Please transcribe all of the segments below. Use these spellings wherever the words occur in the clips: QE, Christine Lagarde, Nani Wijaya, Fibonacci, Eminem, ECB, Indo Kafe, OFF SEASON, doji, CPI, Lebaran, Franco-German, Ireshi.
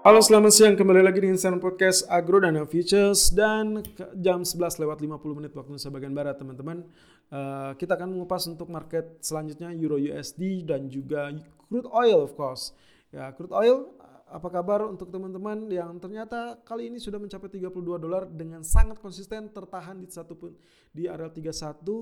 Halo, selamat siang. Kembali lagi di Instant Podcast Agro Dana Futures. Dan jam 11:50 waktu Nusa bagian Barat, teman-teman. Kita akan mengupas untuk market selanjutnya Euro USD dan juga crude oil of course. Ya, crude oil apa kabar untuk teman-teman yang ternyata kali ini sudah mencapai $32 dengan sangat konsisten tertahan di area 31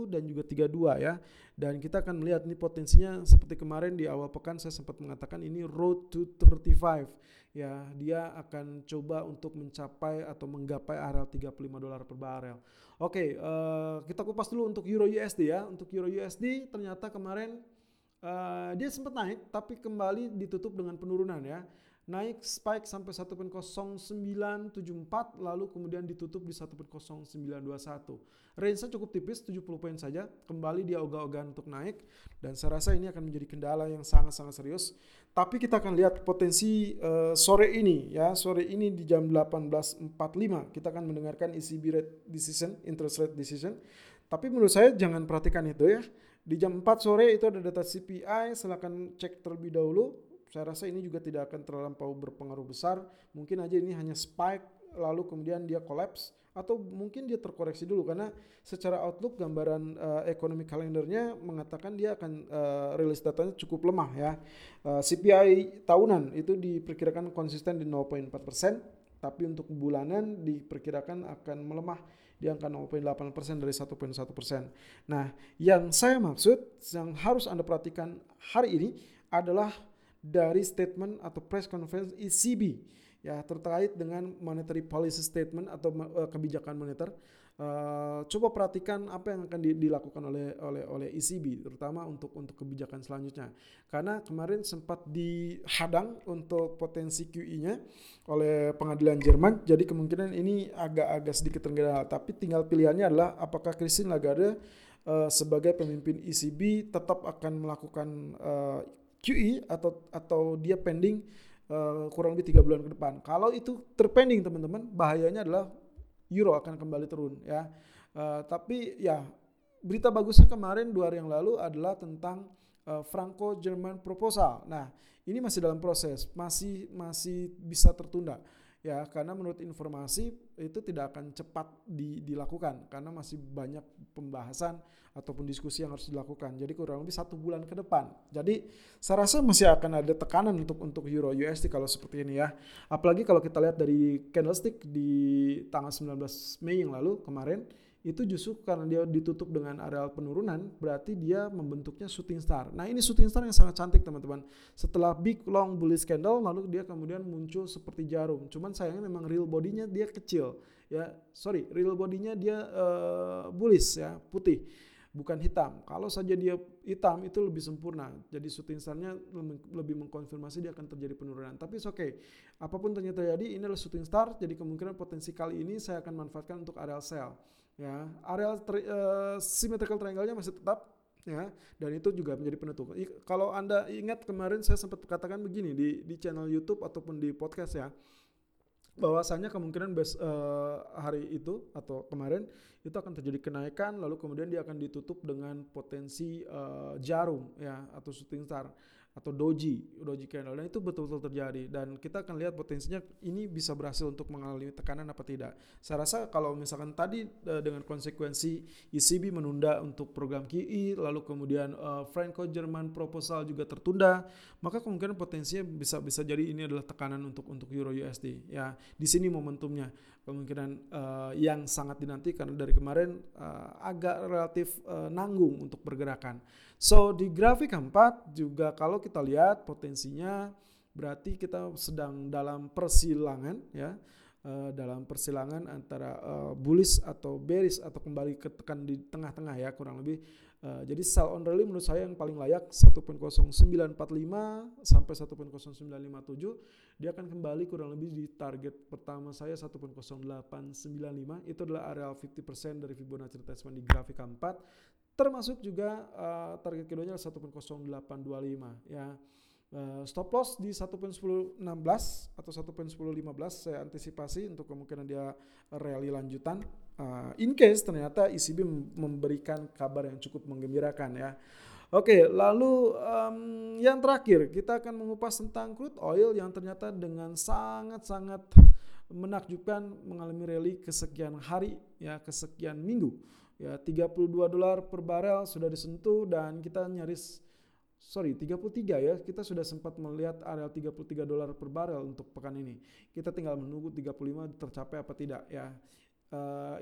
dan juga 32 ya. Dan kita akan melihat nih potensinya seperti kemarin di awal pekan saya sempat mengatakan ini road to 35 ya, dia akan coba untuk mencapai atau menggapai area $35 per barel. Oke, kita kupas dulu untuk Euro USD ya. Untuk Euro USD ternyata kemarin dia sempat naik tapi kembali ditutup dengan penurunan ya. Naik spike sampai 1.0974 lalu kemudian ditutup di 1.0921. Range-nya cukup tipis 70 poin saja. Kembali dia ogah-ogahan untuk naik dan saya rasa ini akan menjadi kendala yang sangat-sangat serius. Tapi kita akan lihat potensi sore ini ya. Sore ini di jam 18.45 kita akan mendengarkan ECB rate decision, interest rate decision. Tapi menurut saya jangan perhatikan itu ya. Di jam 4 sore itu ada data CPI, silakan cek terlebih dahulu. Saya rasa ini juga tidak akan terlampau berpengaruh besar. Mungkin aja ini hanya spike lalu kemudian dia collapse atau mungkin dia terkoreksi dulu karena secara outlook gambaran ekonomi kalendernya mengatakan dia akan rilis datanya cukup lemah ya. CPI tahunan itu diperkirakan konsisten di 0.4%, tapi untuk bulanan diperkirakan akan melemah di angka 0.8% dari 1.1%. Nah, yang saya maksud yang harus Anda perhatikan hari ini adalah dari statement atau press conference ECB ya terkait dengan monetary policy statement atau kebijakan moneter. Coba perhatikan apa yang akan dilakukan oleh ECB terutama untuk kebijakan selanjutnya. Karena kemarin sempat dihadang untuk potensi QE-nya oleh pengadilan Jerman. Jadi kemungkinan ini agak-agak sedikit terkendala. Tapi tinggal pilihannya adalah apakah Christine Lagarde sebagai pemimpin ECB tetap akan melakukan QE atau dia pending kurang lebih 3 bulan ke depan. Kalau itu terpending teman-teman, bahayanya adalah euro akan kembali turun ya. Tapi ya berita bagusnya kemarin 2 hari yang lalu adalah tentang Franco-German proposal. Nah, ini masih dalam proses, masih bisa tertunda ya karena menurut informasi itu tidak akan cepat dilakukan karena masih banyak pembahasan ataupun diskusi yang harus dilakukan. Jadi kurang lebih 1 bulan ke depan. Jadi saya rasa masih akan ada tekanan untuk Euro USD kalau seperti ini ya. Apalagi kalau kita lihat dari candlestick di tanggal 19 Mei yang lalu kemarin itu justru karena dia ditutup dengan areal penurunan berarti dia membentuknya shooting star. Nah, ini shooting star yang sangat cantik teman-teman. Setelah big long bullish candle lalu dia kemudian muncul seperti jarum. Cuman sayangnya memang real bodinya dia kecil ya. Sorry, real bodinya dia bullish ya, putih bukan hitam. Kalau saja dia hitam itu lebih sempurna. Jadi shooting star-nya lebih mengkonfirmasi dia akan terjadi penurunan. Tapi it's okay. Apapun ternyata jadi ini adalah shooting star. Jadi kemungkinan potensi kali ini saya akan manfaatkan untuk areal sell. Ya, area symmetrical triangle-nya masih tetap ya dan itu juga menjadi penutup. Kalau Anda ingat kemarin saya sempat katakan begini di channel YouTube ataupun di podcast ya. Bahwasanya kemungkinan hari itu atau kemarin itu akan terjadi kenaikan lalu kemudian dia akan ditutup dengan potensi jarum ya atau shooting star atau doji candle. Dan itu betul-betul terjadi dan kita akan lihat potensinya ini bisa berhasil untuk mengalami tekanan apa tidak. Saya rasa kalau misalkan tadi dengan konsekuensi ECB menunda untuk program QE lalu kemudian Franco-German proposal juga tertunda, maka kemungkinan potensinya bisa jadi ini adalah tekanan untuk Euro USD ya. Di sini momentumnya kemungkinan yang sangat dinantikan dari kemarin agak relatif nanggung untuk pergerakan. So di grafik keempat juga kalau kita lihat potensinya berarti kita sedang dalam persilangan ya, dalam persilangan antara bullish atau bearish atau kembali ke tekan di tengah-tengah ya kurang lebih. Jadi sell on rally menurut saya yang paling layak 1.0945 sampai 1.0957 dia akan kembali kurang lebih di target pertama saya 1.0895 itu adalah areal 50% dari Fibonacci retracement di grafik keempat. Termasuk juga target keduanya 1.0825 ya. Stop loss di 1.1016 atau 1.1015 saya antisipasi untuk kemungkinan dia rally lanjutan. In case ternyata ECB memberikan kabar yang cukup menggembirakan ya. Oke, lalu yang terakhir kita akan mengupas tentang crude oil yang ternyata dengan sangat-sangat menakjubkan mengalami rally kesekian hari, ya kesekian minggu. Ya, $32 per barel sudah disentuh dan kita nyaris 33 ya, kita sudah sempat melihat area $33 per barel untuk pekan ini. Kita tinggal menunggu 35 tercapai apa tidak ya.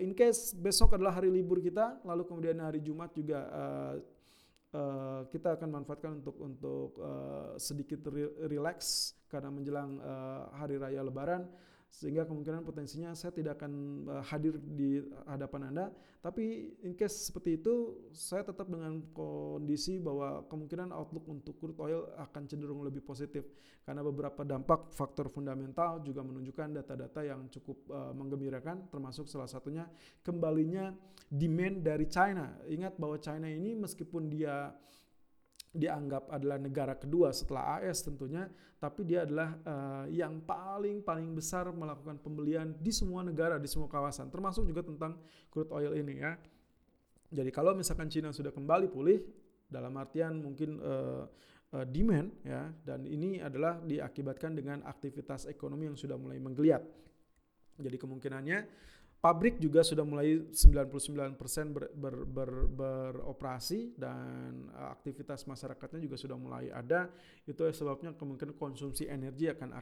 In case besok adalah hari libur kita, lalu kemudian hari Jumat juga kita akan manfaatkan untuk sedikit relax karena menjelang hari raya Lebaran. Sehingga kemungkinan potensinya saya tidak akan hadir di hadapan Anda, tapi in case seperti itu saya tetap dengan kondisi bahwa kemungkinan outlook untuk crude oil akan cenderung lebih positif karena beberapa dampak faktor fundamental juga menunjukkan data-data yang cukup menggembirakan, termasuk salah satunya kembalinya demand dari China. Ingat bahwa China ini meskipun dia dianggap adalah negara kedua setelah AS tentunya, tapi dia adalah yang paling besar melakukan pembelian di semua negara, di semua kawasan, termasuk juga tentang crude oil ini ya. Jadi kalau misalkan China sudah kembali pulih, dalam artian mungkin demand ya, dan ini adalah diakibatkan dengan aktivitas ekonomi yang sudah mulai menggeliat. Jadi kemungkinannya pabrik juga sudah mulai 99% beroperasi dan aktivitas masyarakatnya juga sudah mulai ada. Itu sebabnya kemungkinan konsumsi energi akan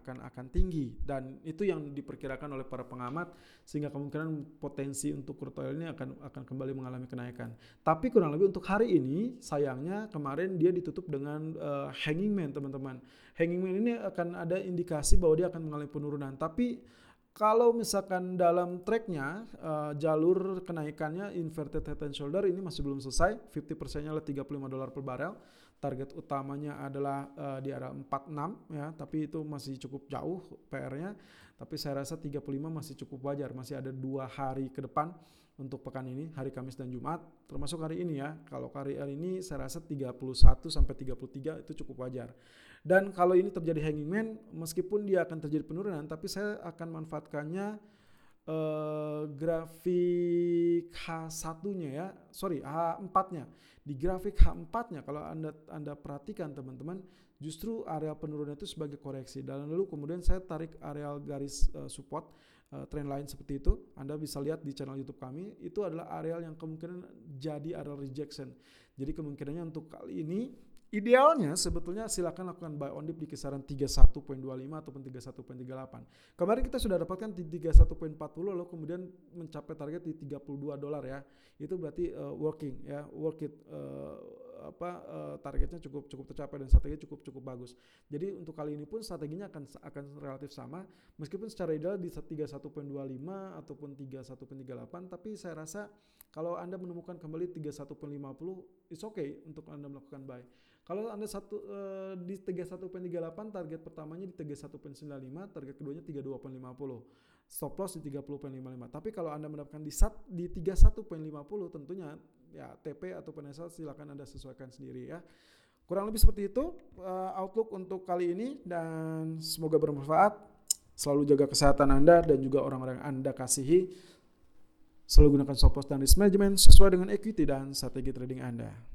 tinggi dan itu yang diperkirakan oleh para pengamat, sehingga kemungkinan potensi untuk crude oil ini akan kembali mengalami kenaikan. Tapi kurang lebih untuk hari ini sayangnya kemarin dia ditutup dengan hanging man, teman-teman. Hanging man ini akan ada indikasi bahwa dia akan mengalami penurunan, tapi kalau misalkan dalam tracknya, jalur kenaikannya inverted head and shoulder ini masih belum selesai, 50%-nya adalah $35 per barel. Target utamanya adalah di area 46 ya, tapi itu masih cukup jauh PR-nya. Tapi saya rasa 35 masih cukup wajar, masih ada 2 hari ke depan untuk pekan ini, hari Kamis dan Jumat, termasuk hari ini ya. Kalau hari ini saya rasa 31 sampai 33 itu cukup wajar. Dan kalau ini terjadi hanging man, meskipun dia akan terjadi penurunan, tapi saya akan manfaatkannya grafik H1-nya ya, sorry H4-nya. Di grafik H4-nya kalau Anda perhatikan teman-teman, justru area penurunan itu sebagai koreksi. Dan lalu kemudian saya tarik area garis support, trend line seperti itu. Anda bisa lihat di channel YouTube kami, itu adalah areal yang kemungkinan jadi area rejection. Jadi kemungkinannya untuk kali ini idealnya sebetulnya silakan lakukan buy on dip di kisaran 31.25 ataupun 31.38. Kemarin kita sudah dapatkan di 31.40 lalu kemudian mencapai target di $32 ya. Itu berarti working ya, work it, targetnya cukup tercapai dan strateginya cukup bagus. Jadi untuk kali ini pun strateginya akan relatif sama, meskipun secara ideal di 31.25 ataupun 31.38, tapi saya rasa kalau Anda menemukan kembali 31.50 it's okay untuk Anda melakukan buy. Kalau Anda di 31.38 target pertamanya di 31.95, target keduanya 32.50. Stop loss di 30.55. Tapi kalau Anda mendapatkan di 31.50 tentunya ya TP atau NSL silakan Anda sesuaikan sendiri ya. Kurang lebih seperti itu outlook untuk kali ini dan semoga bermanfaat. Selalu jaga kesehatan Anda dan juga orang-orang Anda kasihi. Selalu gunakan stop loss dan risk management sesuai dengan equity dan strategi trading Anda.